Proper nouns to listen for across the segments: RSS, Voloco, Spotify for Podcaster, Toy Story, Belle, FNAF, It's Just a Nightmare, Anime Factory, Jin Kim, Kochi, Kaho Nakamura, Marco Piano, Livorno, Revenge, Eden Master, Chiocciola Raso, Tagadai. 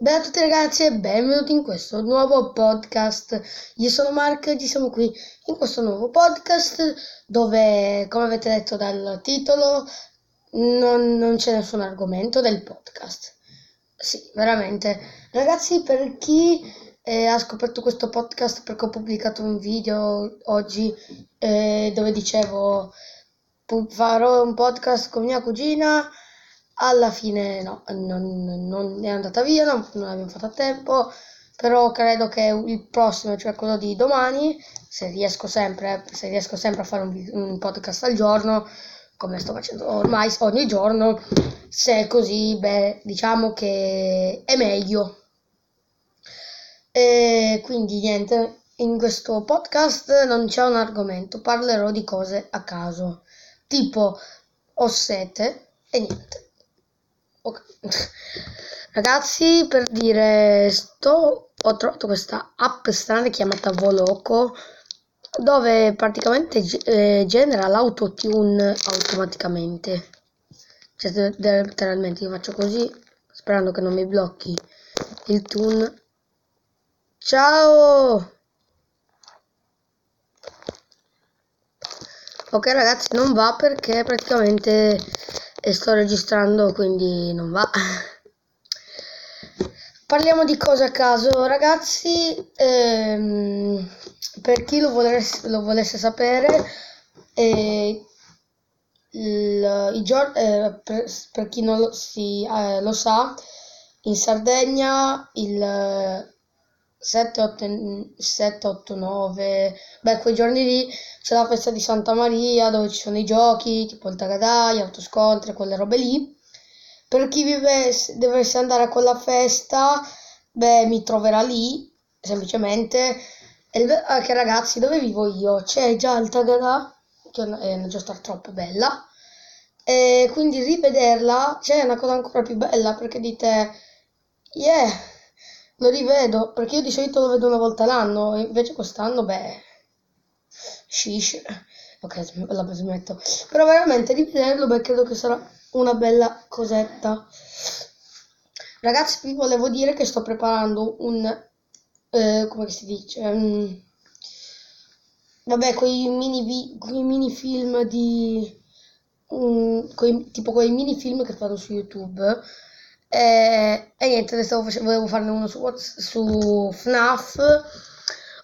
Beh a tutti ragazzi e benvenuti in questo nuovo podcast. Io sono Marco e ci siamo qui in questo nuovo podcast dove, come avete letto dal titolo, non c'è nessun argomento del podcast. Sì, veramente. Ragazzi, per chi ha scoperto questo podcast perché ho pubblicato un video oggi dove dicevo farò un podcast con mia cugina. Alla fine no, non è andata via, non abbiamo fatto a tempo, però credo che il prossimo, cioè quello di domani, se riesco sempre a fare un podcast al giorno, come sto facendo ormai ogni giorno, se è così, beh, diciamo che è meglio. E quindi niente, in questo podcast non c'è un argomento, parlerò di cose a caso, tipo ho sete e niente. Ragazzi, per dire ho trovato questa app strana chiamata Voloco, dove praticamente genera l'autotune automaticamente, cioè letteralmente io faccio così sperando che non mi blocchi il tune. Ciao. Ok ragazzi, non va perché praticamente e sto registrando, quindi non va. Parliamo di cose a caso ragazzi. Per chi lo volesse sapere, per chi non lo sa, in Sardegna il 7, 8, 9, beh, quei giorni lì c'è la festa di Santa Maria dove ci sono i giochi tipo il Tagadai, autoscontri, quelle robe lì. Per chi dovesse andare a quella festa, beh, mi troverà lì semplicemente. E che ragazzi, dove vivo io c'è già il Tagadai, che è una giostra troppo bella, e quindi rivederla c'è una cosa ancora più bella, perché dite yeah, lo rivedo, perché io di solito lo vedo una volta l'anno, invece quest'anno, beh, shish, ok, la smetto, però veramente rivederlo, beh, credo che sarà una bella cosetta. Ragazzi, vi volevo dire che sto preparando come si dice, vabbè, quei mini film di, tipo quei mini film che fanno su YouTube, e niente, volevo farne uno su FNAF.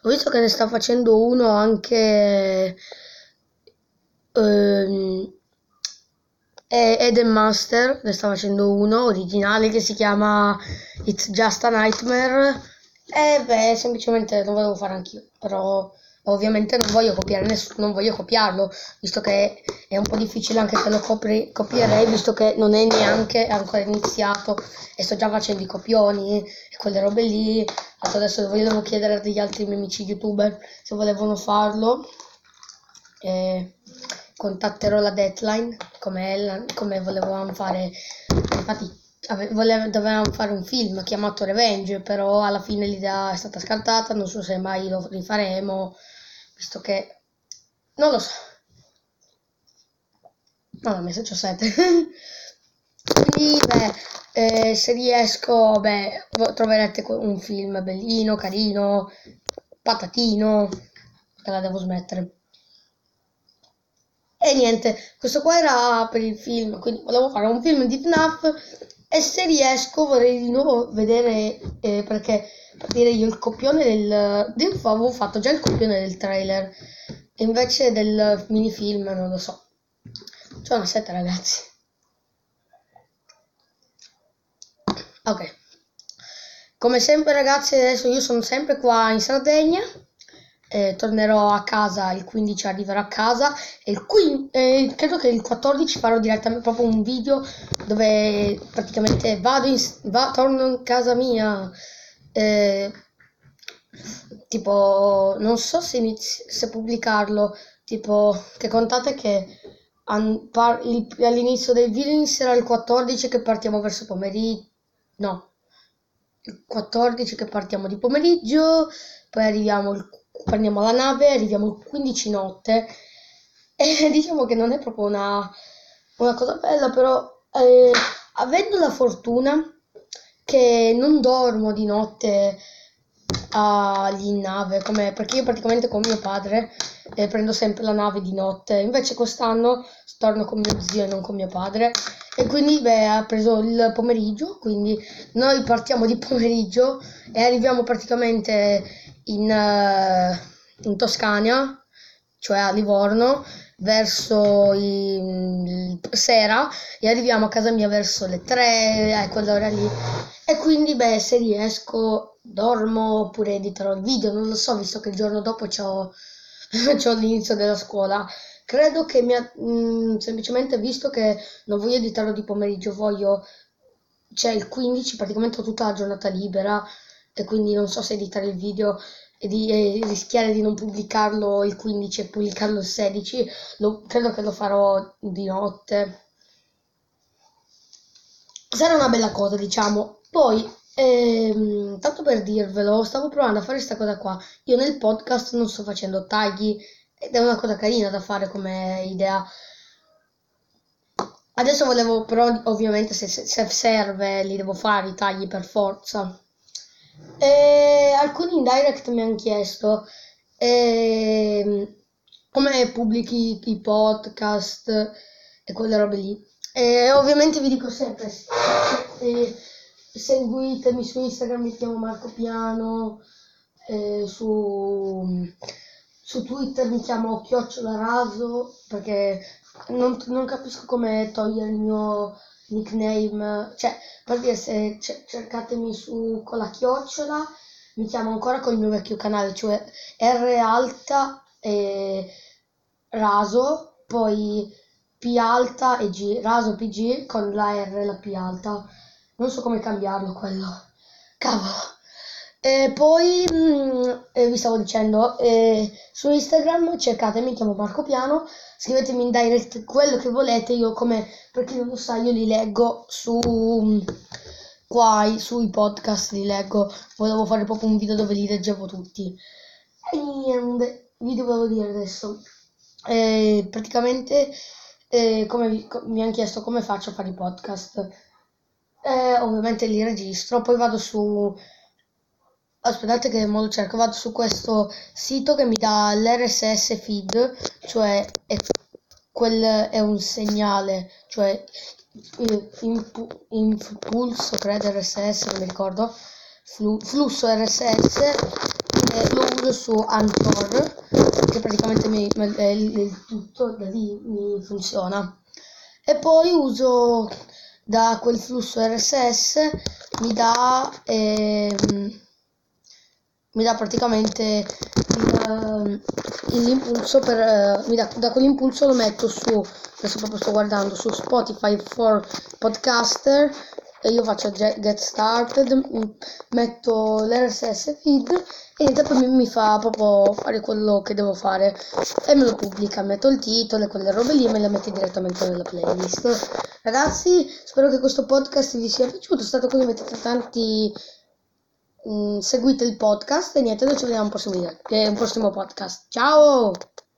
Ho visto che ne sta facendo uno anche Eden Master, ne sta facendo uno originale che si chiama It's Just a Nightmare, e beh, semplicemente lo volevo fare anch'io, però ovviamente non voglio copiare nessuno, non voglio copiarlo, visto che è un po' difficile anche se lo copierei, visto che non è neanche ancora iniziato e sto già facendo i copioni e quelle robe lì. Adesso volevo chiedere agli altri miei amici youtuber se volevano farlo, contatterò la deadline come volevamo fare. Infatti dovevamo fare un film chiamato Revenge, però alla fine l'idea è stata scartata, non so se mai lo rifaremo, visto che non lo so. Mamma mia, se c'ho sete. Quindi beh, se riesco, beh, troverete un film bellino, carino, patatino, che la devo smettere. E niente, questo qua era per il film, quindi volevo fare un film di FNAF, e se riesco vorrei di nuovo vedere, perché per dire io il copione del avevo fatto già il copione del trailer, invece del minifilm non lo so. C'è una setta ragazzi. Ok, come sempre ragazzi, adesso io sono sempre qua in Sardegna, tornerò a casa il 15, arriverò a casa e credo che il 14 farò direttamente proprio un video dove praticamente torno in casa mia, tipo non so se pubblicarlo, tipo che contate che all'inizio del video inizierà il 14 che partiamo verso pomeriggio, no, il 14 che partiamo di pomeriggio, poi prendiamo la nave, arriviamo il 15 notte, e diciamo che non è proprio una cosa bella, però avendo la fortuna che non dormo di notte lì in nave, perché io praticamente con mio padre prendo sempre la nave di notte, invece quest'anno torno con mio zio e non con mio padre, e quindi ha preso il pomeriggio, quindi noi partiamo di pomeriggio e arriviamo praticamente in Toscana, cioè a Livorno, verso sera, e arriviamo a casa mia verso le 3, quell'ora lì, e quindi se riesco dormo oppure editerò il video, non lo so, visto che il giorno dopo c'ho l'inizio della scuola. Credo che semplicemente, visto che non voglio editarlo di pomeriggio, c'è il 15, praticamente ho tutta la giornata libera, e quindi non so se editare il video e rischiare di non pubblicarlo il 15 e pubblicarlo il 16, credo che lo farò di notte. Sarà una bella cosa, diciamo. Poi, tanto per dirvelo, stavo provando a fare questa cosa qua. Io nel podcast non sto facendo tagli, ed è una cosa carina da fare come idea. Adesso volevo, però ovviamente se serve li devo fare i tagli per forza. E alcuni in direct mi hanno chiesto come pubblichi i podcast e quelle robe lì, e ovviamente vi dico sempre seguitemi su Instagram, mi chiamo Marco Piano, su Twitter mi chiamo Chiocciola Raso, perché non capisco come togliere il mio nickname, cioè per dire, se cercatemi con la chiocciola, mi chiamo ancora col mio vecchio canale, cioè R alta e Raso, poi P alta e G, Raso PG con la R e la P alta, non so come cambiarlo quello, cavolo. E poi vi stavo dicendo, su Instagram cercatemi, mi chiamo Marco Piano, scrivetemi in direct quello che volete, io come, per chi non lo sa, io li leggo sui podcast li leggo, volevo fare proprio un video dove li leggevo tutti. E niente, vi dovevo dire adesso, praticamente mi hanno chiesto come faccio a fare i podcast, ovviamente li registro, poi vado su... Aspettate che mo lo cerco, vado su questo sito che mi dà l'RSS feed, cioè quel è un segnale, cioè impulso, credo RSS, non mi ricordo, flusso RSS, lo uso su Anchor, che praticamente tutto da lì mi funziona. E poi uso da quel flusso RSS, mi dà praticamente l'impulso da quell'impulso lo metto adesso proprio sto guardando, su Spotify for Podcaster, e io faccio Get Started, metto l'RSS feed e niente, poi mi fa proprio fare quello che devo fare e me lo pubblica, metto il titolo e quelle robe lì e me le mette direttamente nella playlist. Ragazzi, spero che questo podcast vi sia piaciuto, state così, mettete tanti... seguite il podcast e niente, noi ci vediamo al prossimo video, che è un prossimo podcast. Ciao!